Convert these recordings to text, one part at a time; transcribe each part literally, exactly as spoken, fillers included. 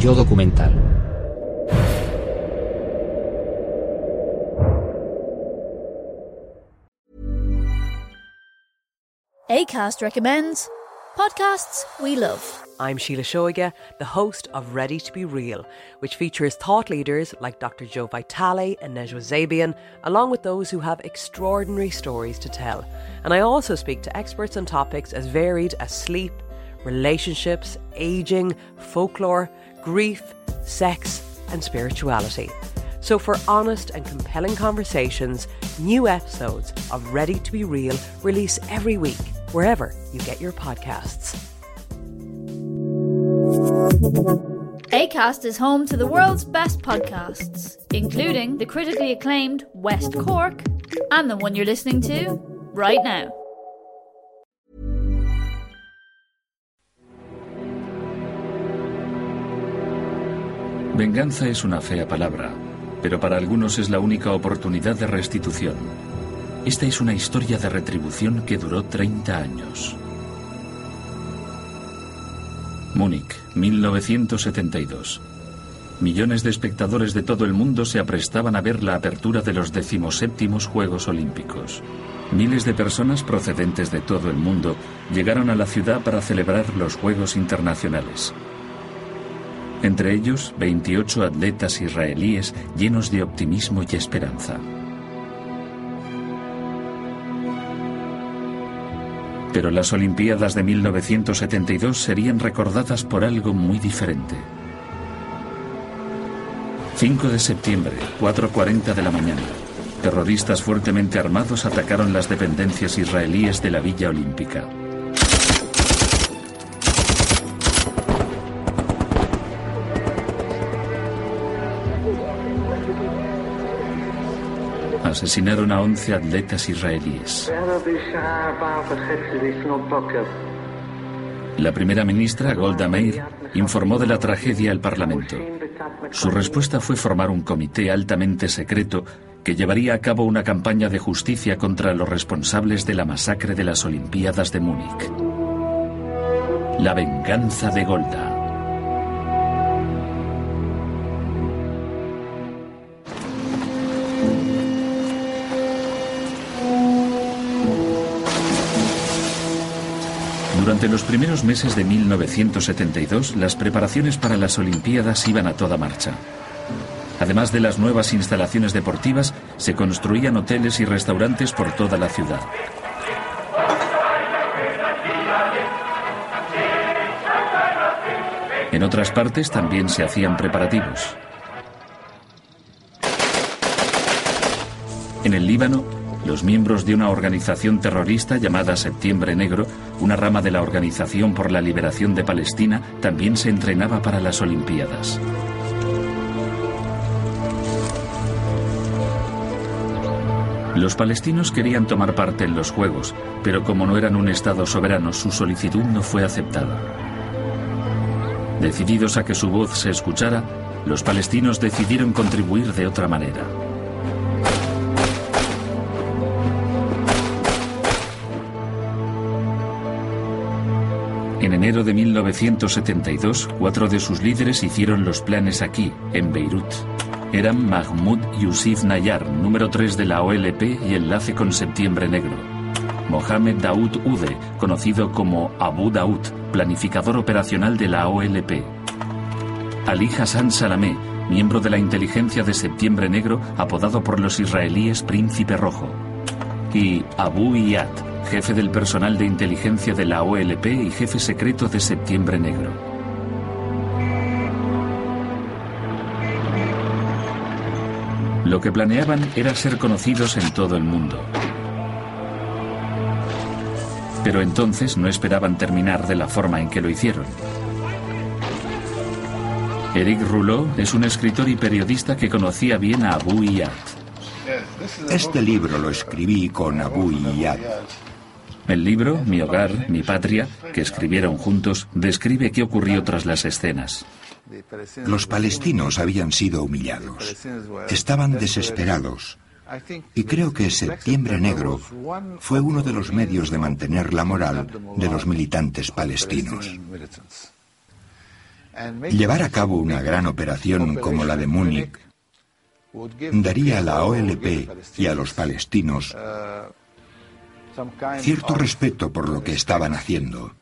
Yo documental. Acast recommends podcasts we love. I'm Sheila Shoige, the host of Ready To Be Real, which features thought leaders like Doctor Joe Vitale and Nejra Zabian, along with those who have extraordinary stories to tell. And I also speak to experts on topics as varied as sleep, relationships, ageing, folklore, grief, sex, and spirituality. So for honest and compelling conversations, new episodes of Ready To Be Real release every week, wherever you get your podcasts. Acast is home to the world's best podcasts, including the critically acclaimed West Cork and the one you're listening to right now. Venganza es una fea palabra, pero para algunos es la única oportunidad de restitución. Esta es una historia de retribución que duró treinta años. Múnich, mil novecientos setenta y dos. Millones de espectadores de todo el mundo se aprestaban a ver la apertura de los decimoséptimos Juegos Olímpicos. Miles de personas procedentes de todo el mundo llegaron a la ciudad para celebrar los Juegos Internacionales. Entre ellos, veintiocho atletas israelíes llenos de optimismo y esperanza. Pero las Olimpiadas de mil novecientos setenta y dos serían recordadas por algo muy diferente. cinco de septiembre, cuatro cuarenta de la mañana. Terroristas fuertemente armados atacaron las dependencias israelíes de la Villa Olímpica. Asesinaron a once atletas israelíes. La primera ministra, Golda Meir, informó de la tragedia al Parlamento. Su respuesta fue formar un comité altamente secreto que llevaría a cabo una campaña de justicia contra los responsables de la masacre de las Olimpiadas de Múnich. La venganza de Golda. Durante los primeros meses de mil novecientos setenta y dos, las preparaciones para las Olimpiadas iban a toda marcha. Además de las nuevas instalaciones deportivas, se construían hoteles y restaurantes por toda la ciudad. En otras partes también se hacían preparativos. En el Líbano, los miembros de una organización terrorista llamada Septiembre Negro, una rama de la Organización por la Liberación de Palestina, también se entrenaba para las Olimpiadas. Los palestinos querían tomar parte en los Juegos, pero como no eran un Estado soberano, su solicitud no fue aceptada. Decididos a que su voz se escuchara, los palestinos decidieron contribuir de otra manera. En enero de mil novecientos setenta y dos, cuatro de sus líderes hicieron los planes aquí, en Beirut. Eran Mahmoud Youssef Najjar, número tres de la O L P y enlace con Septiembre Negro. Mohamed Daoud Ude, conocido como Abu Daoud, planificador operacional de la O L P. Ali Hassan Salamé, miembro de la inteligencia de Septiembre Negro, apodado por los israelíes Príncipe Rojo. Y Abu Iyad, jefe del personal de inteligencia de la O L P y jefe secreto de Septiembre Negro. Lo que planeaban era ser conocidos en todo el mundo. pero entonces no esperaban terminar de la forma en que lo hicieron. Eric Rouleau es un escritor y periodista que conocía bien a Abu Iyad. Este libro lo escribí con Abu Iyad. El libro, Mi hogar, mi patria, que escribieron juntos, describe qué ocurrió tras las escenas. Los palestinos habían sido humillados, estaban desesperados, y creo que Septiembre Negro fue uno de los medios de mantener la moral de los militantes palestinos. Llevar a cabo una gran operación como la de Múnich daría a la O L P y a los palestinos cierto respeto por lo que estaban haciendo.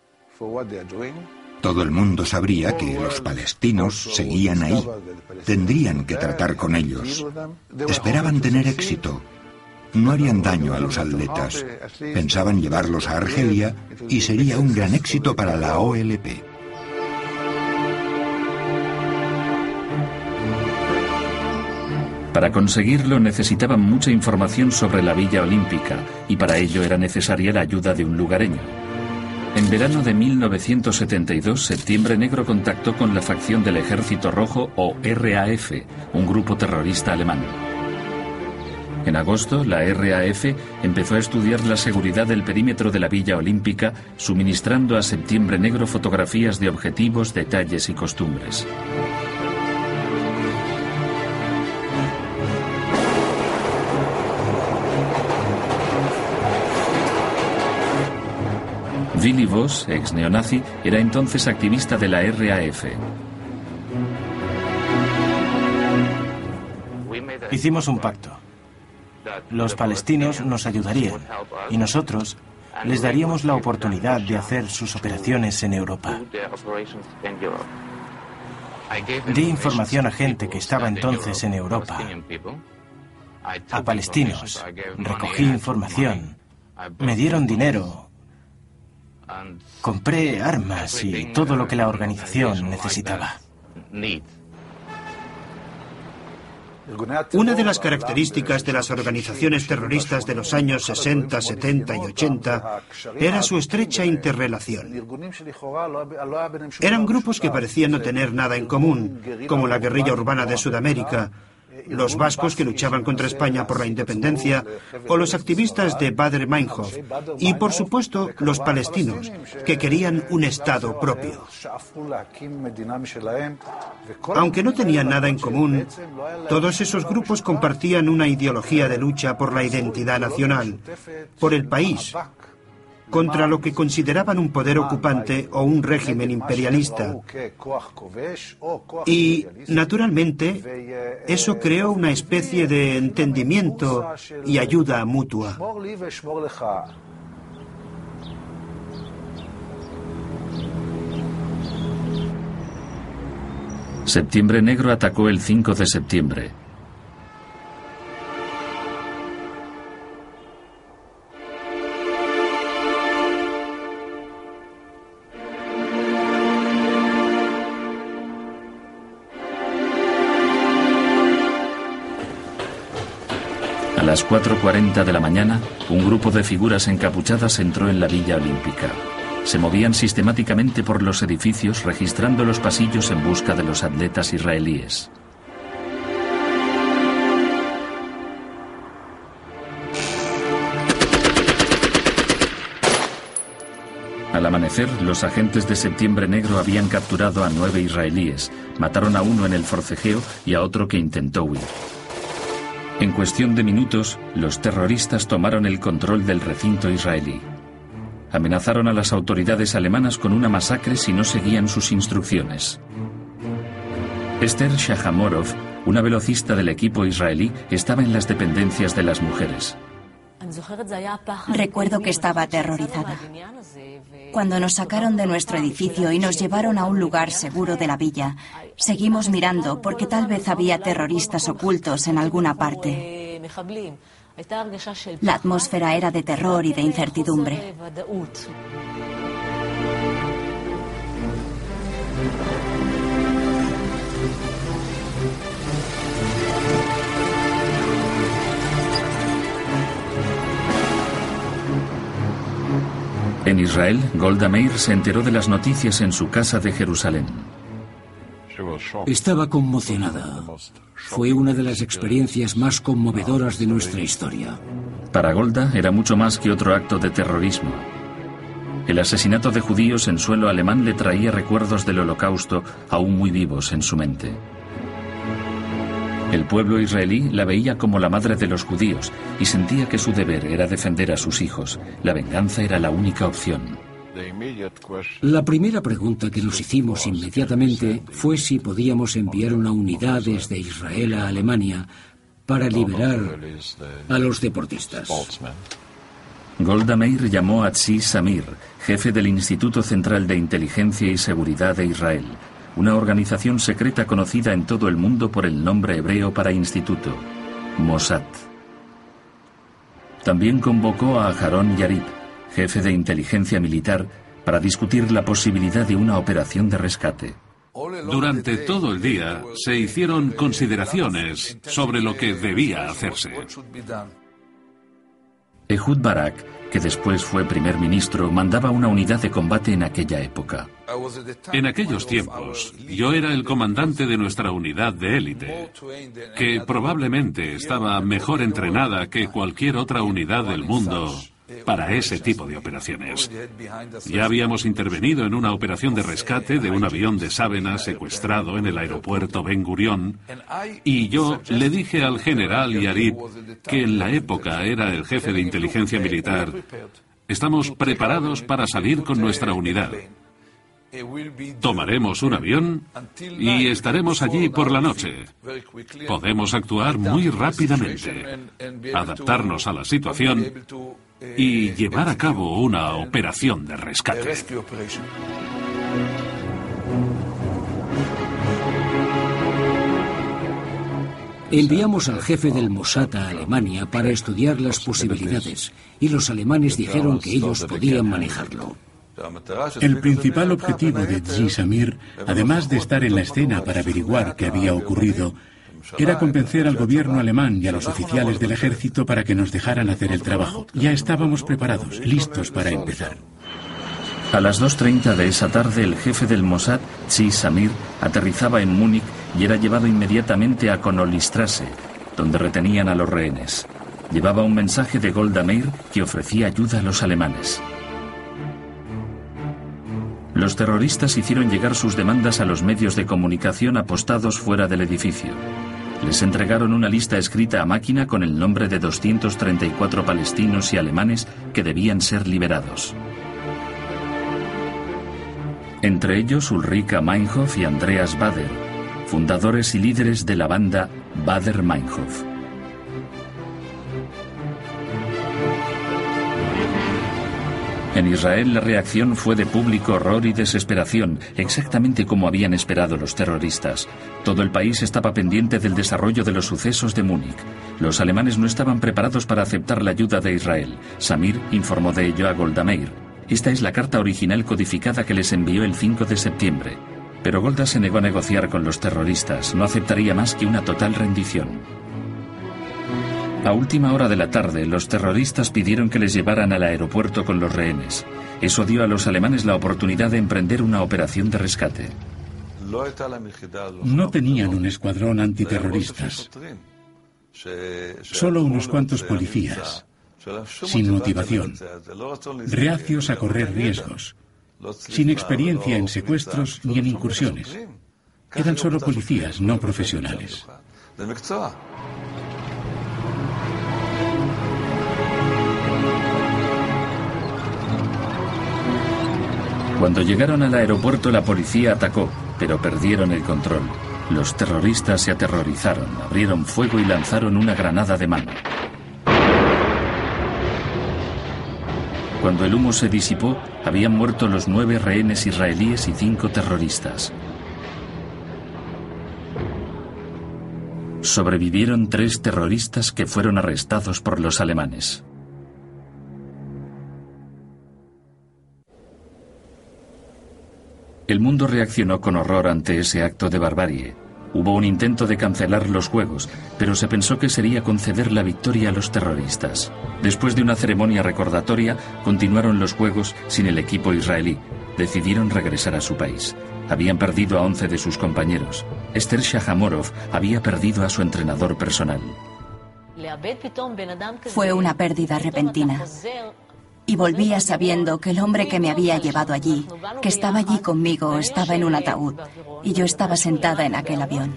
Todo el mundo sabría que los palestinos seguían ahí. Tendrían que tratar con ellos. Esperaban tener éxito. No harían daño a los atletas. Pensaban llevarlos a Argelia y sería un gran éxito para la O L P. Para conseguirlo necesitaban mucha información sobre la Villa Olímpica y para ello era necesaria la ayuda de un lugareño. En verano de mil novecientos setenta y dos, Septiembre Negro contactó con la facción del Ejército Rojo o R A F, un grupo terrorista alemán. En agosto, la R A F empezó a estudiar la seguridad del perímetro de la Villa Olímpica, suministrando a Septiembre Negro fotografías de objetivos, detalles y costumbres. Billy Voss, ex neonazi, era entonces activista de la R A F. Hicimos un pacto. Los palestinos nos ayudarían y nosotros les daríamos la oportunidad de hacer sus operaciones en Europa. Di información a gente que estaba entonces en Europa, a palestinos, recogí información, me dieron dinero. Compré armas y todo lo que la organización necesitaba. Una de las características de las organizaciones terroristas de los años sesenta, setenta y ochenta era su estrecha interrelación. Eran grupos que parecían no tener nada en común, como la guerrilla urbana de Sudamérica, los vascos que luchaban contra España por la independencia, o los activistas de Baader-Meinhof, y por supuesto los palestinos, que querían un Estado propio. Aunque no tenían nada en común, todos esos grupos compartían una ideología de lucha por la identidad nacional, por el país, contra lo que consideraban un poder ocupante o un régimen imperialista. Y, naturalmente, eso creó una especie de entendimiento y ayuda mutua. Septiembre Negro atacó el cinco de septiembre. A las cuatro cuarenta de la mañana, un grupo de figuras encapuchadas entró en la Villa Olímpica. Se movían sistemáticamente por los edificios, registrando los pasillos en busca de los atletas israelíes. Al amanecer, los agentes de Septiembre Negro habían capturado a nueve israelíes, mataron a uno en el forcejeo y a otro que intentó huir. En cuestión de minutos, los terroristas tomaron el control del recinto israelí. Amenazaron a las autoridades alemanas con una masacre si no seguían sus instrucciones. Esther Shahamorov, una velocista del equipo israelí, estaba en las dependencias de las mujeres. Recuerdo que estaba aterrorizada. Cuando nos sacaron de nuestro edificio y nos llevaron a un lugar seguro de la villa, seguimos mirando porque tal vez había terroristas ocultos en alguna parte. La atmósfera era de terror y de incertidumbre. En Israel, Golda Meir se enteró de las noticias en su casa de Jerusalén. Estaba conmocionada. Fue una de las experiencias más conmovedoras de nuestra historia. Para Golda era mucho más que otro acto de terrorismo. El asesinato de judíos en suelo alemán le traía recuerdos del Holocausto aún muy vivos en su mente. El pueblo israelí la veía como la madre de los judíos y sentía que su deber era defender a sus hijos. La venganza era la única opción. La primera pregunta que nos hicimos inmediatamente fue si podíamos enviar una unidad desde Israel a Alemania para liberar a los deportistas. Golda Meir llamó a Zvi Zamir, jefe del Instituto Central de Inteligencia y Seguridad de Israel, una organización secreta conocida en todo el mundo por el nombre hebreo para instituto, Mossad. También convocó a Aharón Yariv, jefe de inteligencia militar, para discutir la posibilidad de una operación de rescate. Durante todo el día se hicieron consideraciones sobre lo que debía hacerse. Ehud Barak, que después fue primer ministro, mandaba una unidad de combate en aquella época. En aquellos tiempos, yo era el comandante de nuestra unidad de élite, que probablemente estaba mejor entrenada que cualquier otra unidad del mundo para ese tipo de operaciones. Ya habíamos intervenido en una operación de rescate de un avión de Sabena secuestrado en el aeropuerto Ben Gurión, y yo le dije al general Yariv, que en la época era el jefe de inteligencia militar, estamos preparados para salir con nuestra unidad. Tomaremos un avión y estaremos allí por la noche. Podemos actuar muy rápidamente, adaptarnos a la situación y llevar a cabo una operación de rescate. Enviamos al jefe del Mossad a Alemania para estudiar las posibilidades y los alemanes dijeron que ellos podían manejarlo. El principal objetivo de Zvi Zamir, además de estar en la escena para averiguar qué había ocurrido, era convencer al gobierno alemán y a los oficiales del ejército para que nos dejaran hacer el trabajo. Ya estábamos preparados, listos para empezar. A las dos y media de esa tarde, el jefe del Mossad, Zvi Zamir, aterrizaba en Múnich y era llevado inmediatamente a Konolistrasse, donde retenían a los rehenes. Llevaba un mensaje de Golda Meir que ofrecía ayuda a los alemanes. Los terroristas hicieron llegar sus demandas a los medios de comunicación apostados fuera del edificio. Les entregaron una lista escrita a máquina con el nombre de doscientos treinta y cuatro palestinos y alemanes que debían ser liberados. Entre ellos Ulrika Meinhof y Andreas Baader, fundadores y líderes de la banda Baader-Meinhof. En Israel la reacción fue de público horror y desesperación, exactamente como habían esperado los terroristas. Todo el país estaba pendiente del desarrollo de los sucesos de Múnich. Los alemanes no estaban preparados para aceptar la ayuda de Israel. Zamir informó de ello a Golda Meir. Esta es la carta original codificada que les envió el cinco de septiembre. Pero Golda se negó a negociar con los terroristas, no aceptaría más que una total rendición. A última hora de la tarde, los terroristas pidieron que les llevaran al aeropuerto con los rehenes. Eso dio a los alemanes la oportunidad de emprender una operación de rescate. No tenían un escuadrón antiterroristas, solo unos cuantos policías, sin motivación, reacios a correr riesgos, sin experiencia en secuestros ni en incursiones. Eran solo policías no profesionales. Cuando llegaron al aeropuerto, la policía atacó, pero perdieron el control. Los terroristas se aterrorizaron, abrieron fuego y lanzaron una granada de mano. Cuando el humo se disipó, habían muerto los nueve rehenes israelíes y cinco terroristas. Sobrevivieron tres terroristas que fueron arrestados por los alemanes. El mundo reaccionó con horror ante ese acto de barbarie. Hubo un intento de cancelar los Juegos, pero se pensó que sería conceder la victoria a los terroristas. Después de una ceremonia recordatoria, continuaron los Juegos sin el equipo israelí. Decidieron regresar a su país. Habían perdido a once de sus compañeros. Esther Shahamorov había perdido a su entrenador personal. Fue una pérdida repentina. Y volvía sabiendo que el hombre que me había llevado allí, que estaba allí conmigo, estaba en un ataúd, y yo estaba sentada en aquel avión.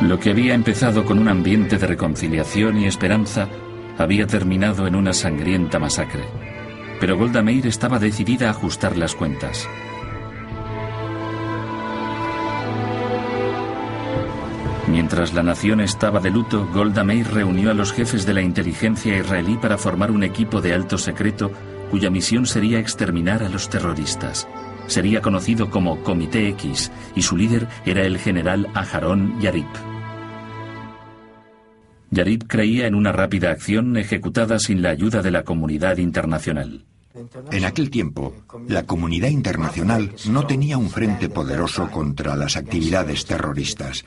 Lo que había empezado con un ambiente de reconciliación y esperanza había terminado en una sangrienta masacre. Pero Golda Meir estaba decidida a ajustar las cuentas. Mientras la nación estaba de luto, Golda Meir reunió a los jefes de la inteligencia israelí para formar un equipo de alto secreto cuya misión sería exterminar a los terroristas. Sería conocido como Comité X y su líder era el general Aharón Yariv. Yariv creía en una rápida acción ejecutada sin la ayuda de la comunidad internacional. En aquel tiempo, la comunidad internacional no tenía un frente poderoso contra las actividades terroristas,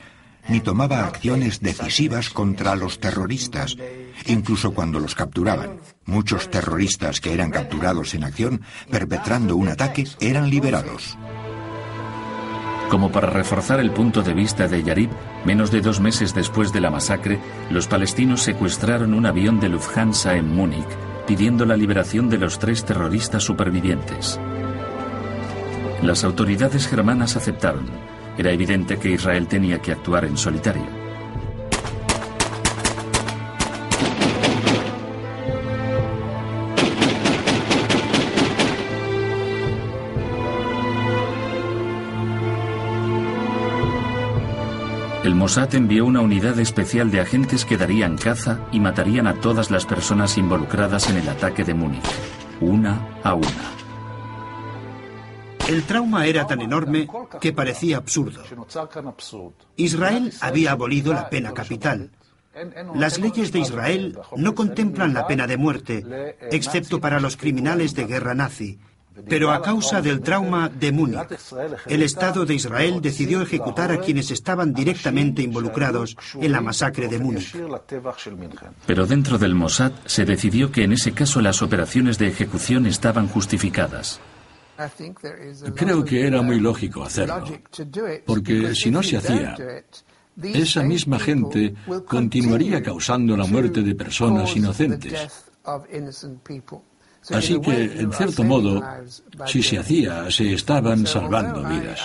ni tomaba acciones decisivas contra los terroristas, incluso cuando los capturaban. Muchos terroristas que eran capturados en acción, perpetrando un ataque, eran liberados. Como para reforzar el punto de vista de Yariv, menos de dos meses después de la masacre, los palestinos secuestraron un avión de Lufthansa en Múnich, pidiendo la liberación de los tres terroristas supervivientes. Las autoridades germanas aceptaron. Era evidente que Israel tenía que actuar en solitario. El Mossad envió una unidad especial de agentes que darían caza y matarían a todas las personas involucradas en el ataque de Múnich, una a una. El trauma era tan enorme que parecía absurdo. Israel había abolido la pena capital. Las leyes de Israel no contemplan la pena de muerte, excepto para los criminales de guerra nazi. Pero a causa del trauma de Múnich, el Estado de Israel decidió ejecutar a quienes estaban directamente involucrados en la masacre de Múnich. Pero dentro del Mossad se decidió que en ese caso las operaciones de ejecución estaban justificadas. Creo que era muy lógico hacerlo, porque si no se hacía, esa misma gente continuaría causando la muerte de personas inocentes. Así que, en cierto modo, si se hacía, se estaban salvando vidas.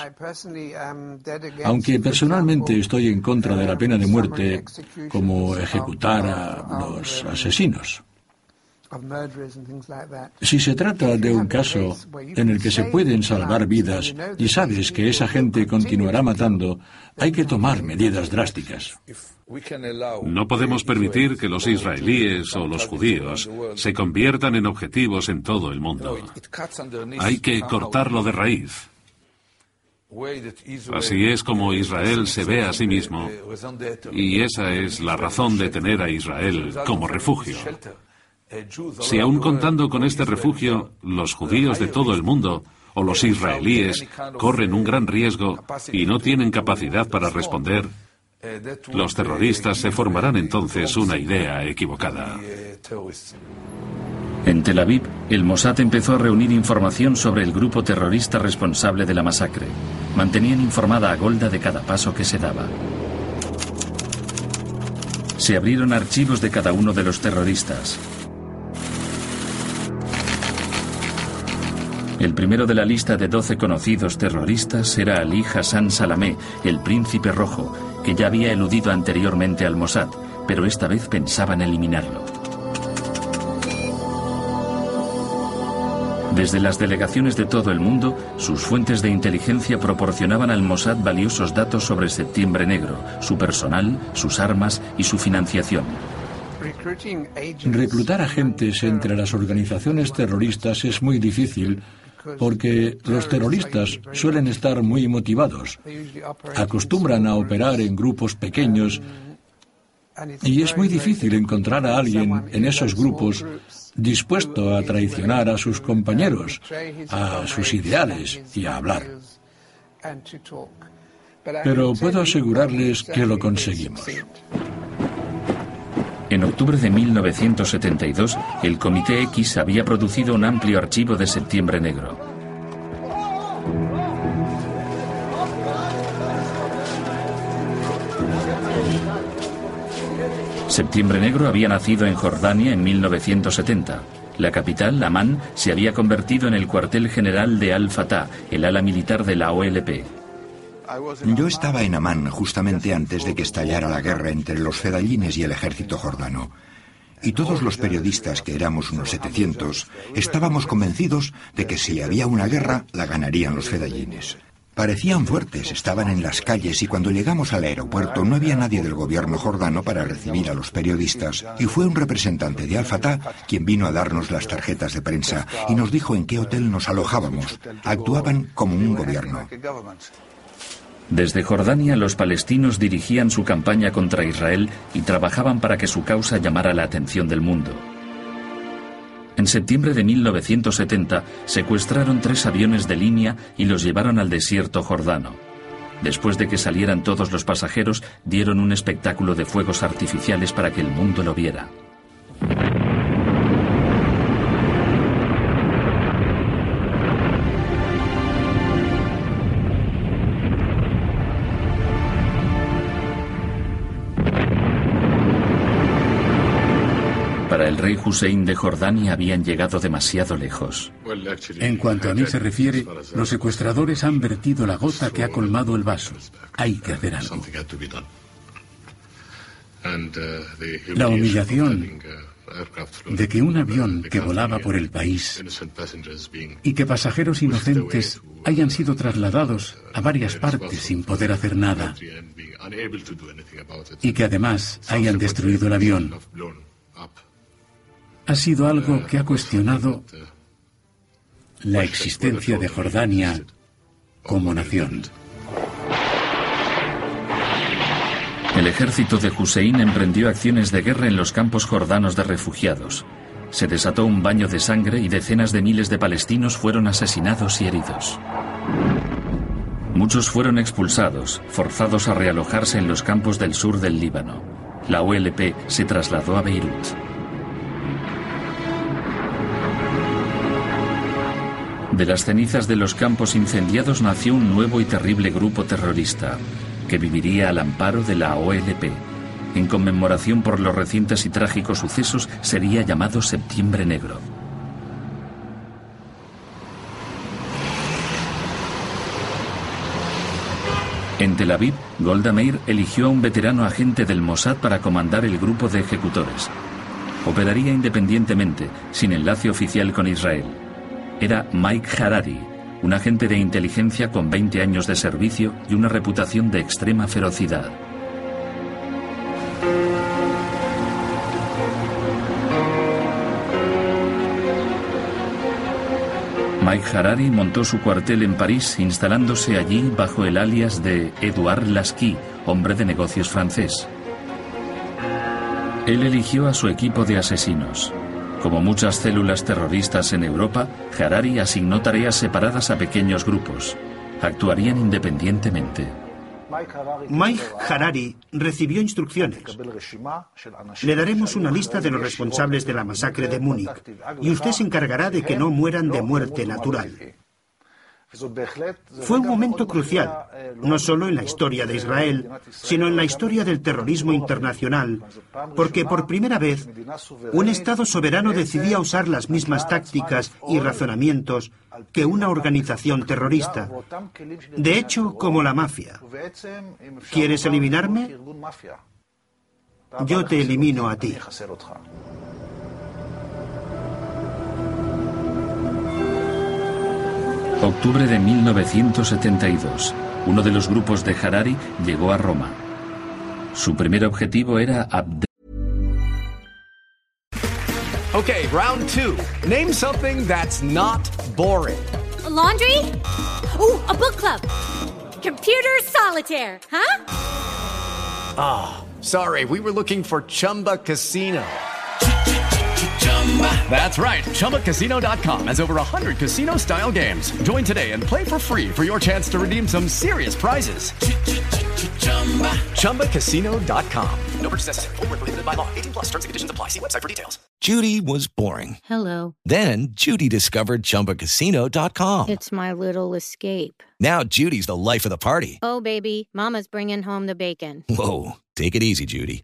Aunque personalmente estoy en contra de la pena de muerte como ejecutar a los asesinos. Si se trata de un caso en el que se pueden salvar vidas y sabes que esa gente continuará matando, hay que tomar medidas drásticas. No podemos permitir que los israelíes o los judíos se conviertan en objetivos en todo el mundo. Hay que cortarlo de raíz. Así es como Israel se ve a sí mismo, y esa es la razón de tener a Israel como refugio. Si aún contando con este refugio, los judíos de todo el mundo o los israelíes corren un gran riesgo y no tienen capacidad para responder, los terroristas se formarán entonces una idea equivocada. En Tel Aviv, el Mossad empezó a reunir información sobre el grupo terrorista responsable de la masacre. Mantenían informada a Golda de cada paso que se daba. Se abrieron archivos de cada uno de los terroristas. El primero de la lista de doce conocidos terroristas era Ali Hassan Salamé, el príncipe rojo, que ya había eludido anteriormente al Mossad, pero esta vez pensaban eliminarlo. Desde las delegaciones de todo el mundo, sus fuentes de inteligencia proporcionaban al Mossad valiosos datos sobre Septiembre Negro, su personal, sus armas y su financiación. Reclutar agentes entre las organizaciones terroristas es muy difícil porque los terroristas suelen estar muy motivados, acostumbran a operar en grupos pequeños y es muy difícil encontrar a alguien en esos grupos dispuesto a traicionar a sus compañeros, a sus ideales y a hablar. Pero puedo asegurarles que lo conseguimos. En octubre de mil novecientos setenta y dos, el Comité X había producido un amplio archivo de Septiembre Negro. Septiembre Negro había nacido en Jordania en mil novecientos setenta. La capital, Amán, se había convertido en el cuartel general de Al-Fatah, el ala militar de la O L P. Yo estaba en Amán justamente antes de que estallara la guerra entre los fedayines y el ejército jordano. Y todos los periodistas, que éramos unos setecientos, estábamos convencidos de que si había una guerra, la ganarían los fedayines. Parecían fuertes, estaban en las calles y cuando llegamos al aeropuerto no había nadie del gobierno jordano para recibir a los periodistas y fue un representante de Al-Fatah quien vino a darnos las tarjetas de prensa y nos dijo en qué hotel nos alojábamos. Actuaban como un gobierno. Desde Jordania, los palestinos dirigían su campaña contra Israel y trabajaban para que su causa llamara la atención del mundo. En septiembre de mil novecientos setenta, secuestraron tres aviones de línea y los llevaron al desierto jordano. Después de que salieran todos los pasajeros, dieron un espectáculo de fuegos artificiales para que el mundo lo viera. Para el rey Hussein de Jordania habían llegado demasiado lejos. En cuanto a mí se refiere, los secuestradores han vertido la gota que ha colmado el vaso. Hay que hacer algo. La humillación de que un avión que volaba por el país y que pasajeros inocentes hayan sido trasladados a varias partes sin poder hacer nada y que además hayan destruido el avión ha sido algo que ha cuestionado la existencia de Jordania como nación. El ejército de Hussein emprendió acciones de guerra en los campos jordanos de refugiados. Se desató un baño de sangre y decenas de miles de palestinos fueron asesinados y heridos. Muchos fueron expulsados, forzados a realojarse en los campos del sur del Líbano. La O L P se trasladó a Beirut. De las cenizas de los campos incendiados nació un nuevo y terrible grupo terrorista, que viviría al amparo de la O L P. En conmemoración por los recientes y trágicos sucesos, sería llamado Septiembre Negro. En Tel Aviv, Golda Meir eligió a un veterano agente del Mossad para comandar el grupo de ejecutores. Operaría independientemente, sin enlace oficial con Israel. Era Mike Harari, un agente de inteligencia con veinte años de servicio y una reputación de extrema ferocidad. Mike Harari montó su cuartel en París, instalándose allí bajo el alias de Édouard Lasky, hombre de negocios francés. Él eligió a su equipo de asesinos. Como muchas células terroristas en Europa, Harari asignó tareas separadas a pequeños grupos. Actuarían independientemente. Mike Harari recibió instrucciones. Le daremos una lista de los responsables de la masacre de Múnich y usted se encargará de que no mueran de muerte natural. Fue un momento crucial, no solo en la historia de Israel, sino en la historia del terrorismo internacional, porque por primera vez un Estado soberano decidía usar las mismas tácticas y razonamientos que una organización terrorista. De hecho, como la mafia. ¿Quieres eliminarme? Yo te elimino a ti. Octubre de mil novecientos setenta y dos, uno de los grupos de Harari llegó a Roma. Su primer objetivo era Abdel. Okay, round two. Name something that's not boring. laundry? Ooh, a book club. Computer solitaire, huh? Ah, oh, sorry. We were looking for Chumba Casino. That's right. Chumba Casino dot com has over one hundred casino-style games. Join today and play for free for your chance to redeem some serious prizes. Chumba Casino dot com. No purchase necessary. Void where prohibited by law. eighteen plus terms and conditions apply. See website for details. Judy was boring. Hello. Then Judy discovered Chumba Casino dot com. It's my little escape. Now Judy's the life of the party. Oh, baby. Mama's bringing home the bacon. Whoa. Take it easy, Judy.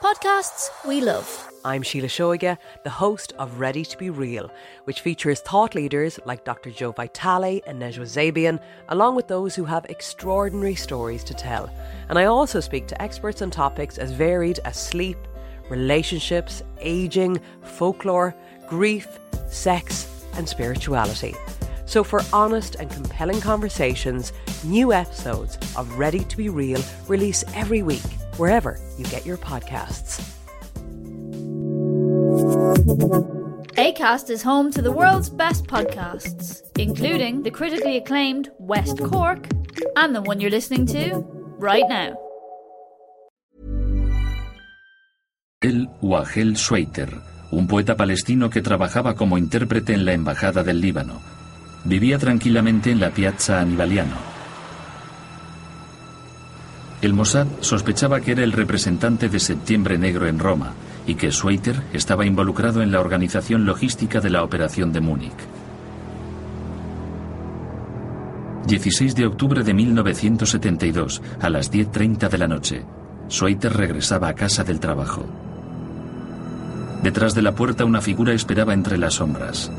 podcasts we love. I'm Sheila Shoige, the host of Ready To Be Real, which features thought leaders like Doctor Joe Vitale and Nejra Zabian, along with those who have extraordinary stories to tell. And I also speak to experts on topics as varied as sleep, relationships, ageing, folklore, grief, sex, and spirituality. So for honest and compelling conversations, new episodes of Ready To Be Real release every week, wherever you get your podcasts. Acast is home to the world's best podcasts, including the critically acclaimed West Cork and the one you're listening to right now. El Wahel Schweiter, un poeta palestino que trabajaba como intérprete en la embajada del Líbano, vivía tranquilamente en la Piazza Anibaliano. El Mossad sospechaba que era el representante de Septiembre Negro en Roma y que Schweiter estaba involucrado en la organización logística de la operación de Múnich. dieciséis de octubre de mil novecientos setenta y dos, a las diez y media de la noche, Schweiter regresaba a casa del trabajo. Detrás de la puerta una figura esperaba entre las sombras.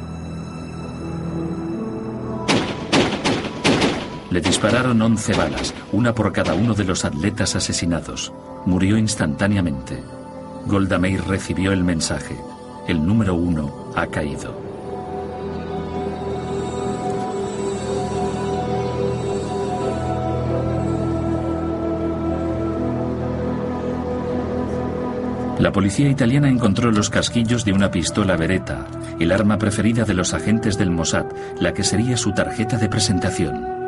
Le dispararon once balas, una por cada uno de los atletas asesinados. Murió instantáneamente. Golda Meir recibió el mensaje: el número uno ha caído. La policía italiana encontró los casquillos de una pistola Beretta, el arma preferida de los agentes del Mossad, la que sería su tarjeta de presentación.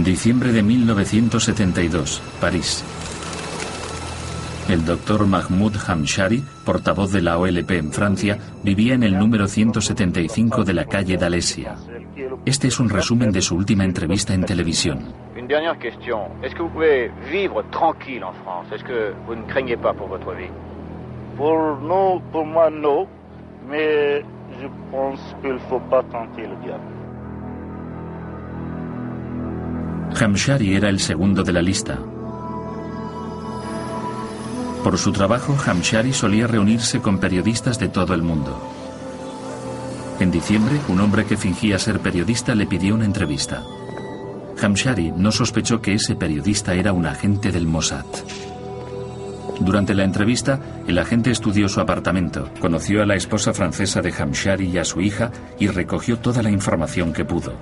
diciembre de mil novecientos setenta y dos, París. El doctor Mahmoud Hamshari, portavoz de la O L P en Francia, vivía en el número ciento setenta y cinco de la calle d'Alésia. Este es un resumen de su última entrevista en televisión. Una dernière question. ¿Es que vous pouvez vivre tranquille en France? ¿Es que vous ne craignez pas pour votre vie? Por no, por moi no, mais je pense qu'il faut pas tenter le diable. Hamshari era el segundo de la lista. Por su trabajo, Hamshari solía reunirse con periodistas de todo el mundo. En diciembre, un hombre que fingía ser periodista le pidió una entrevista. Hamshari no sospechó que ese periodista era un agente del Mossad. Durante la entrevista, el agente estudió su apartamento, conoció a la esposa francesa de Hamshari y a su hija y recogió toda la información que pudo.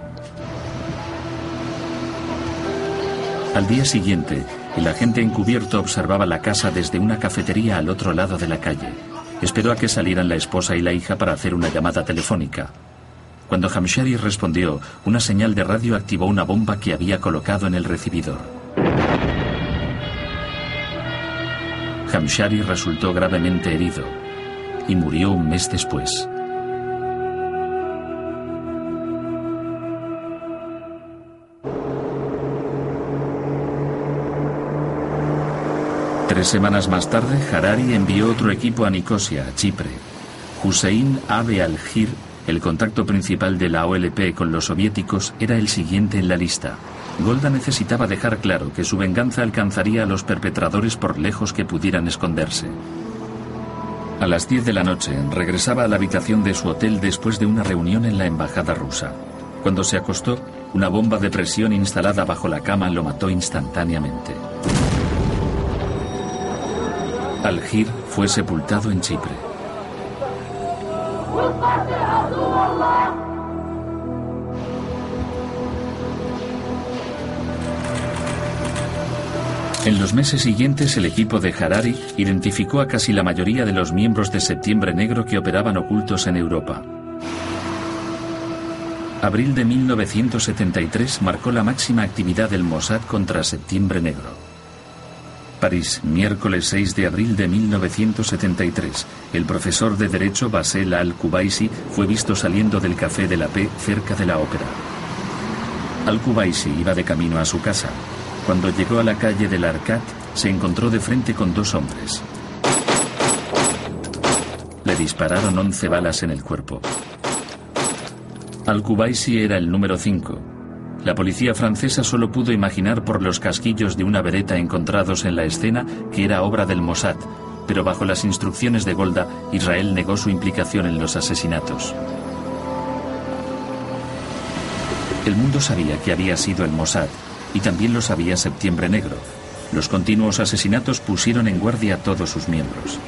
Al día siguiente, el agente encubierto observaba la casa desde una cafetería al otro lado de la calle. Esperó a que salieran la esposa y la hija para hacer una llamada telefónica. Cuando Hamshari respondió, una señal de radio activó una bomba que había colocado en el recibidor. Hamshari resultó gravemente herido y murió un mes después. Tres semanas más tarde, Harari envió otro equipo a Nicosia, a Chipre. Hussein Abe al-Jir, el contacto principal de la O L P con los soviéticos, era el siguiente en la lista. Golda necesitaba dejar claro que su venganza alcanzaría a los perpetradores por lejos que pudieran esconderse. A las diez de la noche, regresaba a la habitación de su hotel después de una reunión en la embajada rusa. Cuando se acostó, Una bomba de presión instalada bajo la cama lo mató instantáneamente. Al-Jir fue sepultado en Chipre. En los meses siguientes, el equipo de Harari identificó a casi la mayoría de los miembros de Septiembre Negro que operaban ocultos en Europa. Abril de mil novecientos setenta y tres marcó la máxima actividad del Mossad contra Septiembre Negro. París, miércoles seis de abril de mil novecientos setenta y tres. El profesor de Derecho Basel Al-Kubaisi fue visto saliendo del Café de la Paix cerca de la ópera. Al-Kubaisi iba de camino a su casa. Cuando llegó a la calle del Arcat, se encontró de frente con dos hombres. Le dispararon once balas en el cuerpo. Al-Kubaisi era el número cinco. La policía francesa solo pudo imaginar por los casquillos de una bereta encontrados en la escena que era obra del Mossad, pero bajo las instrucciones de Golda, Israel negó su implicación en los asesinatos. El mundo sabía que había sido el Mossad, y también lo sabía Septiembre Negro. Los continuos asesinatos pusieron en guardia a todos sus miembros.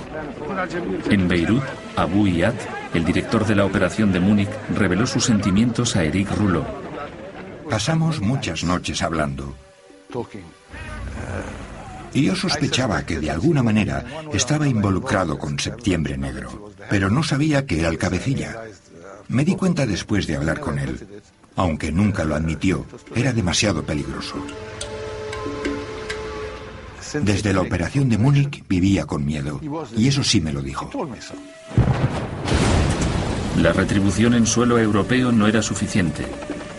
En Beirut, Abu Iyad, el director de la operación de Múnich, reveló sus sentimientos a Eric Rouleau. Pasamos muchas noches hablando. Y yo sospechaba que de alguna manera estaba involucrado con Septiembre Negro, pero no sabía que era el cabecilla. Me di cuenta después de hablar con él. Aunque nunca lo admitió, era demasiado peligroso. Desde la operación de Múnich vivía con miedo, y eso sí me lo dijo. La retribución en suelo europeo no era suficiente.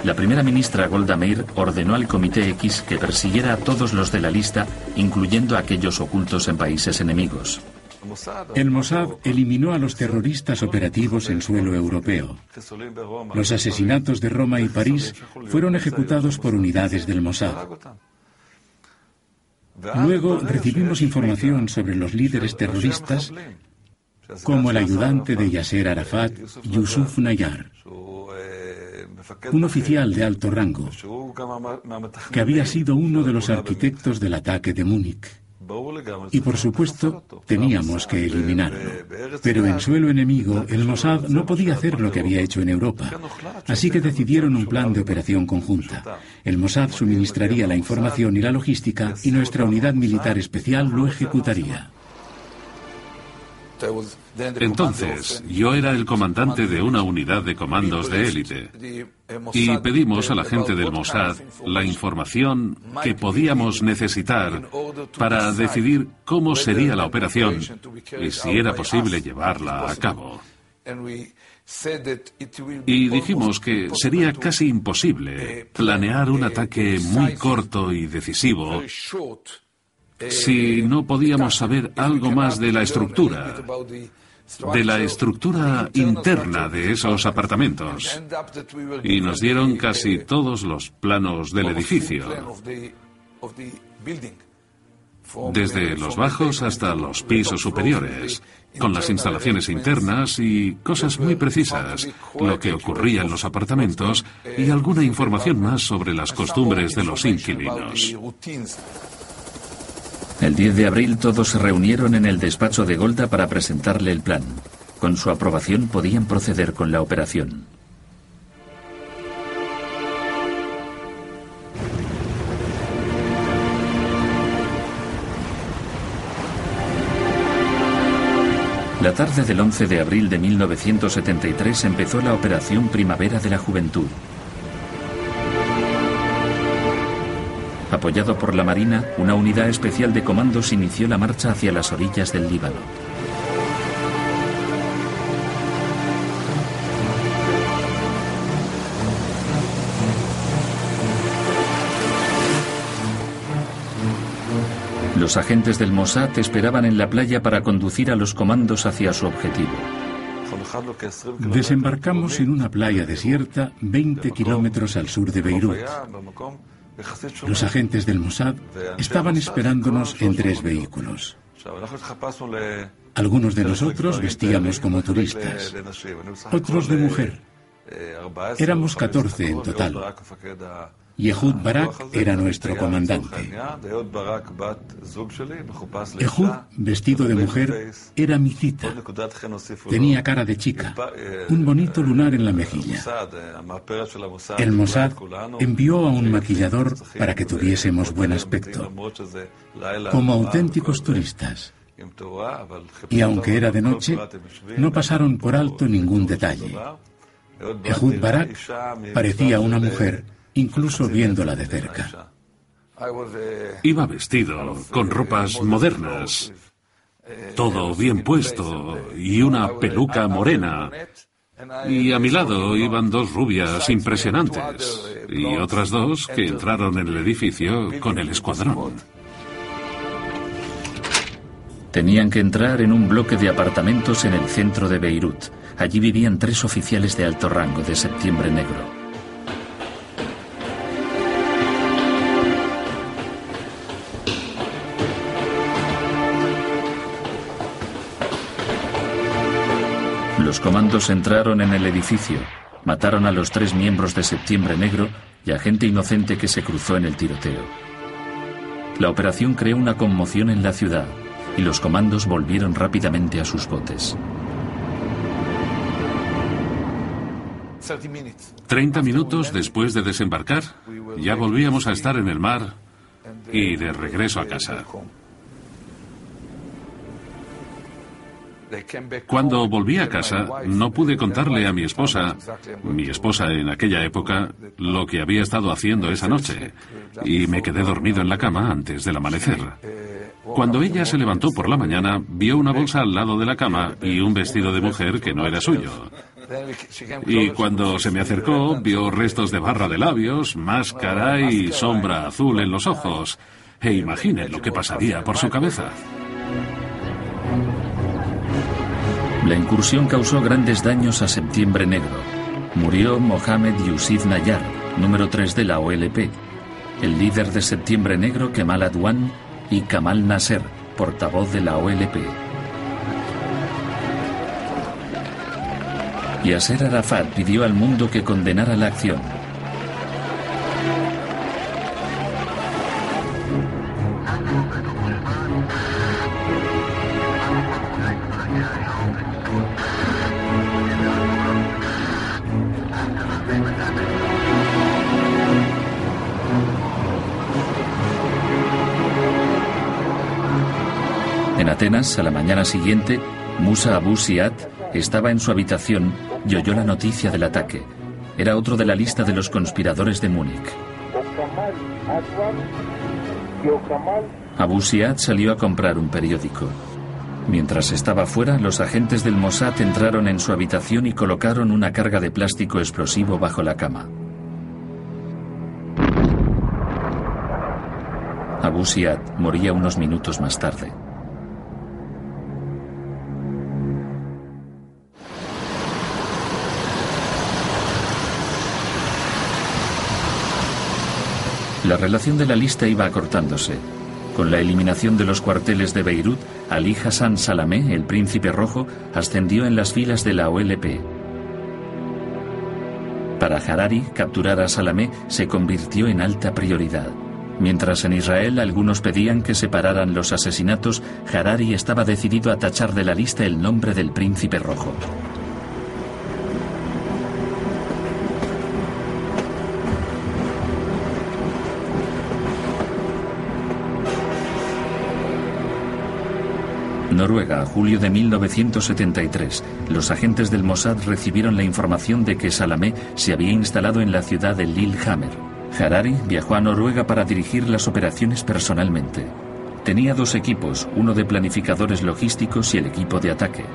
La primera ministra Golda Meir ordenó al Comité X que persiguiera a todos los de la lista, incluyendo a aquellos ocultos en países enemigos. El Mossad eliminó a los terroristas operativos en suelo europeo. Los asesinatos de Roma y París fueron ejecutados por unidades del Mossad. Luego recibimos información sobre los líderes terroristas, como el ayudante de Yasser Arafat, Youssef Najjar, un oficial de alto rango, que había sido uno de los arquitectos del ataque de Múnich. Y por supuesto, teníamos que eliminarlo. Pero en suelo enemigo, el Mossad no podía hacer lo que había hecho en Europa. Así que decidieron un plan de operación conjunta. El Mossad suministraría la información y la logística, y nuestra unidad militar especial lo ejecutaría. Entonces, yo era el comandante de una unidad de comandos de élite y pedimos a la gente del Mossad la información que podíamos necesitar para decidir cómo sería la operación y si era posible llevarla a cabo. Y dijimos que sería casi imposible planear un ataque muy corto y decisivo si no podíamos saber algo más de la estructura, de la estructura interna de esos apartamentos. Y nos dieron casi todos los planos del edificio, desde los bajos hasta los pisos superiores, con las instalaciones internas y cosas muy precisas, lo que ocurría en los apartamentos y alguna información más sobre las costumbres de los inquilinos. El diez de abril todos se reunieron en el despacho de Golda para presentarle el plan. Con su aprobación podían proceder con la operación. La tarde del once de abril de mil novecientos setenta y tres empezó la Operación Primavera de la Juventud. Apoyado por la Marina, una unidad especial de comandos inició la marcha hacia las orillas del Líbano. Los agentes del Mossad esperaban en la playa para conducir a los comandos hacia su objetivo. Desembarcamos en una playa desierta veinte kilómetros al sur de Beirut. Los agentes del Mossad estaban esperándonos en tres vehículos. Algunos de nosotros vestíamos como turistas, otros de mujer, Éramos catorce en total, y Ehud Barak era nuestro comandante. Ehud, vestido de mujer, era mi cita. Tenía cara de chica, un bonito lunar en la mejilla. El Mossad envió a un maquillador para que tuviésemos buen aspecto, como auténticos turistas. Y aunque era de noche, no pasaron por alto ningún detalle. Ehud Barak parecía una mujer, incluso viéndola de cerca. Iba vestido con ropas modernas, todo bien puesto y una peluca morena. Y a mi lado iban dos rubias impresionantes y otras dos que entraron en el edificio con el escuadrón. Tenían que entrar en un bloque de apartamentos en el centro de Beirut. Allí vivían tres oficiales de alto rango de Septiembre Negro. Los comandos entraron en el edificio, mataron a los tres miembros de Septiembre Negro y a gente inocente que se cruzó en el tiroteo. La operación creó una conmoción en la ciudad y los comandos volvieron rápidamente a sus botes. Treinta minutos después de desembarcar, ya volvíamos a estar en el mar y de regreso a casa. Cuando volví a casa, no pude contarle a mi esposa, mi esposa en aquella época, lo que había estado haciendo esa noche, y me quedé dormido en la cama antes del amanecer. Cuando ella se levantó por la mañana, vio una bolsa al lado de la cama y un vestido de mujer que no era suyo. Y cuando se me acercó, vio restos de barra de labios, máscara y sombra azul en los ojos. E imaginen lo que pasaría por su cabeza. La incursión causó grandes daños a Septiembre Negro. Murió Mohamed Youssef Najjar, número tres de la O L P, el líder de Septiembre Negro, Kemal Adwan, y Kamal Nasser, portavoz de la O L P. Yasser Arafat pidió al mundo que condenara la acción. A la mañana siguiente, Musa Abu Iyad estaba en su habitación y oyó la noticia del ataque. Era otro de la lista de los conspiradores de Múnich. Abu Iyad salió a comprar un periódico. Mientras estaba fuera, los agentes del Mossad entraron en su habitación y colocaron una carga de plástico explosivo bajo la cama. Abu Iyad moría unos minutos más tarde. La relación de la lista iba acortándose. Con la eliminación de los cuarteles de Beirut, Ali Hassan Salamé, el príncipe rojo, ascendió en las filas de la O L P. Para Harari, capturar a Salamé se convirtió en alta prioridad. Mientras en Israel algunos pedían que separaran los asesinatos, Harari estaba decidido a tachar de la lista el nombre del príncipe rojo. Noruega, julio de mil novecientos setenta y tres. Los agentes del Mossad recibieron la información de que Salamé se había instalado en la ciudad de Lillehammer. Harari viajó a Noruega para dirigir las operaciones personalmente. Tenía dos equipos, uno de planificadores logísticos y el equipo de ataque.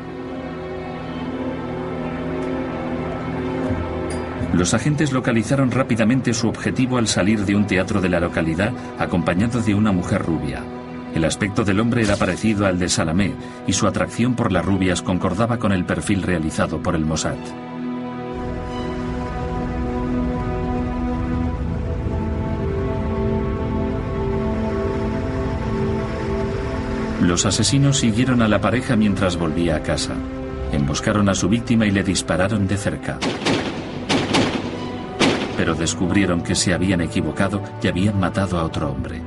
Los agentes localizaron rápidamente su objetivo al salir de un teatro de la localidad, acompañado de una mujer rubia. El aspecto del hombre era parecido al de Salamé y su atracción por las rubias concordaba con el perfil realizado por el Mossad. Los asesinos siguieron a la pareja mientras volvía a casa. Emboscaron a su víctima y le dispararon de cerca. pero descubrieron que se habían equivocado y habían matado a otro hombre.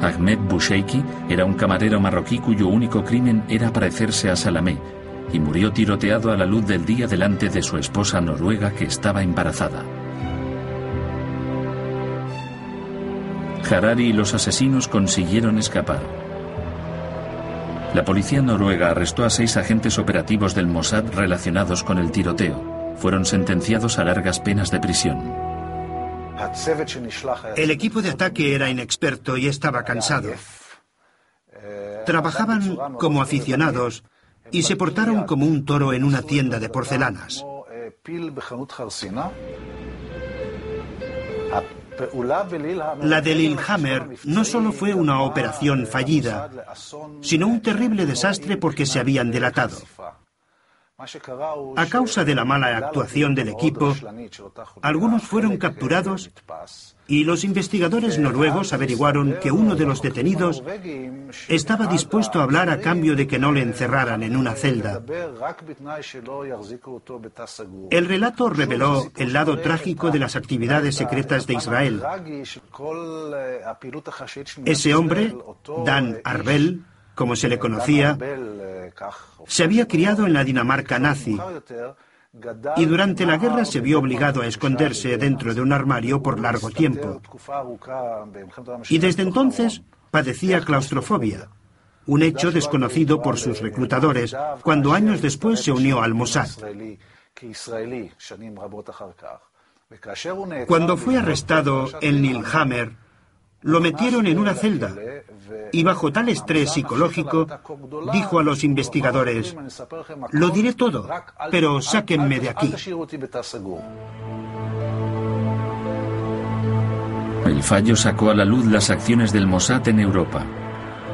Ahmed Boucheiki era un camarero marroquí cuyo único crimen era parecerse a Salamé, y murió tiroteado a la luz del día delante de su esposa noruega, que estaba embarazada. Harari y los asesinos consiguieron escapar. La policía noruega arrestó a seis agentes operativos del Mossad relacionados con el tiroteo. Fueron sentenciados a largas penas de prisión. El equipo de ataque era inexperto y estaba cansado. Trabajaban como aficionados y se portaron como un toro en una tienda de porcelanas. La de Lillehammer no solo fue una operación fallida, sino un terrible desastre porque se habían delatado. A causa de la mala actuación del equipo, algunos fueron capturados y los investigadores noruegos averiguaron que uno de los detenidos estaba dispuesto a hablar a cambio de que no le encerraran en una celda. El relato reveló el lado trágico de las actividades secretas de Israel. Ese hombre, Dan Arbel, como se le conocía, se había criado en la Dinamarca nazi y durante la guerra se vio obligado a esconderse dentro de un armario por largo tiempo. Y desde entonces padecía claustrofobia, un hecho desconocido por sus reclutadores, cuando años después se unió al Mossad. Cuando fue arrestado en Lillehammer, lo metieron en una celda y bajo tal estrés psicológico dijo a los investigadores: lo diré todo, pero sáquenme de aquí. El fallo sacó a la luz las acciones del Mossad en Europa.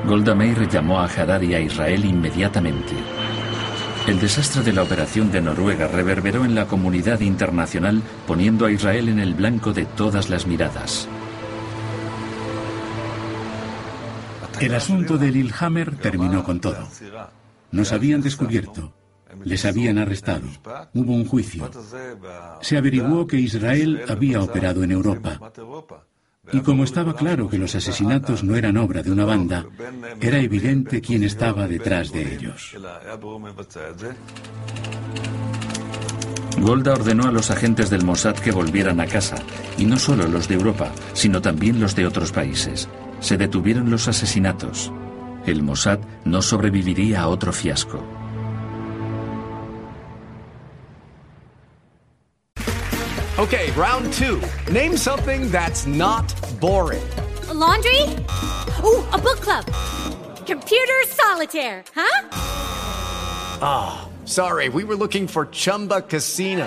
Golda Meir llamó a Harari a Israel inmediatamente. El desastre de la operación de Noruega reverberó en la comunidad internacional, poniendo a Israel en el blanco de todas las miradas. El asunto de Lillehammer terminó con todo. Nos habían descubierto, les habían arrestado, hubo un juicio. Se averiguó que Israel había operado en Europa. Y como estaba claro que los asesinatos no eran obra de una banda, era evidente quién estaba detrás de ellos. Golda ordenó a los agentes del Mossad que volvieran a casa, y no solo los de Europa, sino también los de otros países. Se detuvieron los asesinatos. El Mossad no sobreviviría a otro fiasco. Okay, round two. Name something that's not boring. A laundry? Ooh, a book club. Computer solitaire, huh? Ah, oh, sorry, we were looking for Chumba Casino.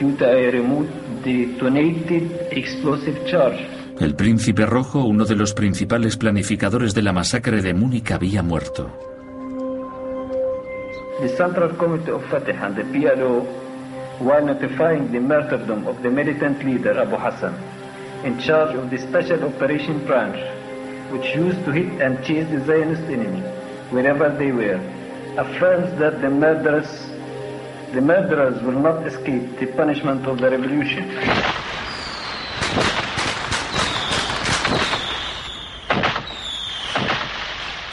Utah removed the detonated explosive charge. El Príncipe Rojo, uno de los principales planificadores de la masacre de Múnich, había muerto. The Central Committee of Fatah and the P L O, while notifying the martyrdom of the militant leader Abu Hassan, in charge of the Special Operation Branch, which used to hit and chase the Zionist enemy wherever they were, affirms that the murderers, the murderers will not escape the punishment of the revolution.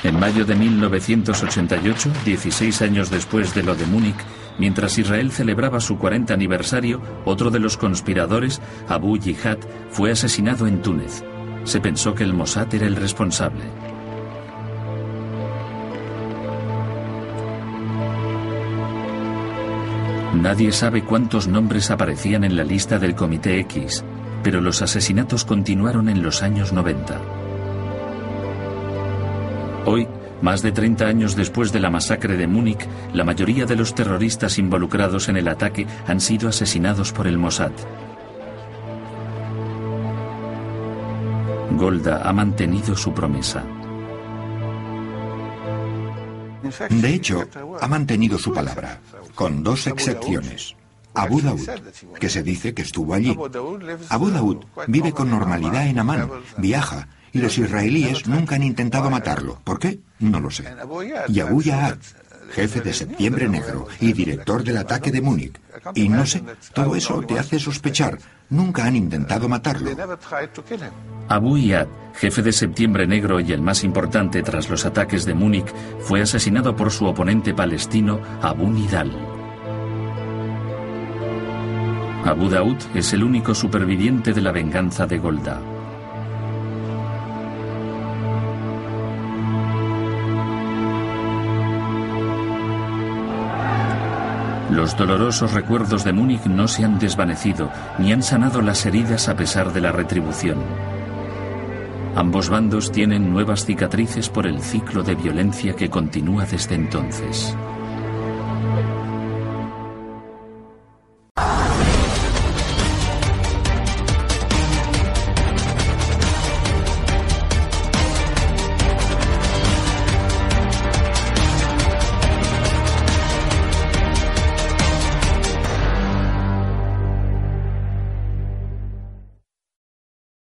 En mayo de mil novecientos ochenta y ocho, dieciséis años después de lo de Múnich, mientras Israel celebraba su cuarenta aniversario, otro de los conspiradores, Abu Iyad, fue asesinado en Túnez. Se pensó que el Mossad era el responsable. Nadie sabe cuántos nombres aparecían en la lista del Comité X. pero los asesinatos continuaron en los años noventa. Hoy, más de treinta años después de la masacre de Múnich, la mayoría de los terroristas involucrados en el ataque han sido asesinados por el Mossad. Golda ha mantenido su promesa. De hecho, ha mantenido su palabra, con dos excepciones. Abu Daoud, que se dice que estuvo allí. Abu Daoud vive con normalidad en Amán, viaja, y los israelíes nunca han intentado matarlo. ¿Por qué? No lo sé. Y Abu Iyad, jefe de Septiembre Negro y director del ataque de Múnich. Y no sé, todo eso te hace sospechar. Nunca han intentado matarlo. Abu Iyad, jefe de Septiembre Negro y el más importante tras los ataques de Múnich, fue asesinado por su oponente palestino, Abu Nidal. Abu Daoud es el único superviviente de la venganza de Golda. Los dolorosos recuerdos de Múnich no se han desvanecido, ni han sanado las heridas a pesar de la retribución. Ambos bandos tienen nuevas cicatrices por el ciclo de violencia que continúa desde entonces.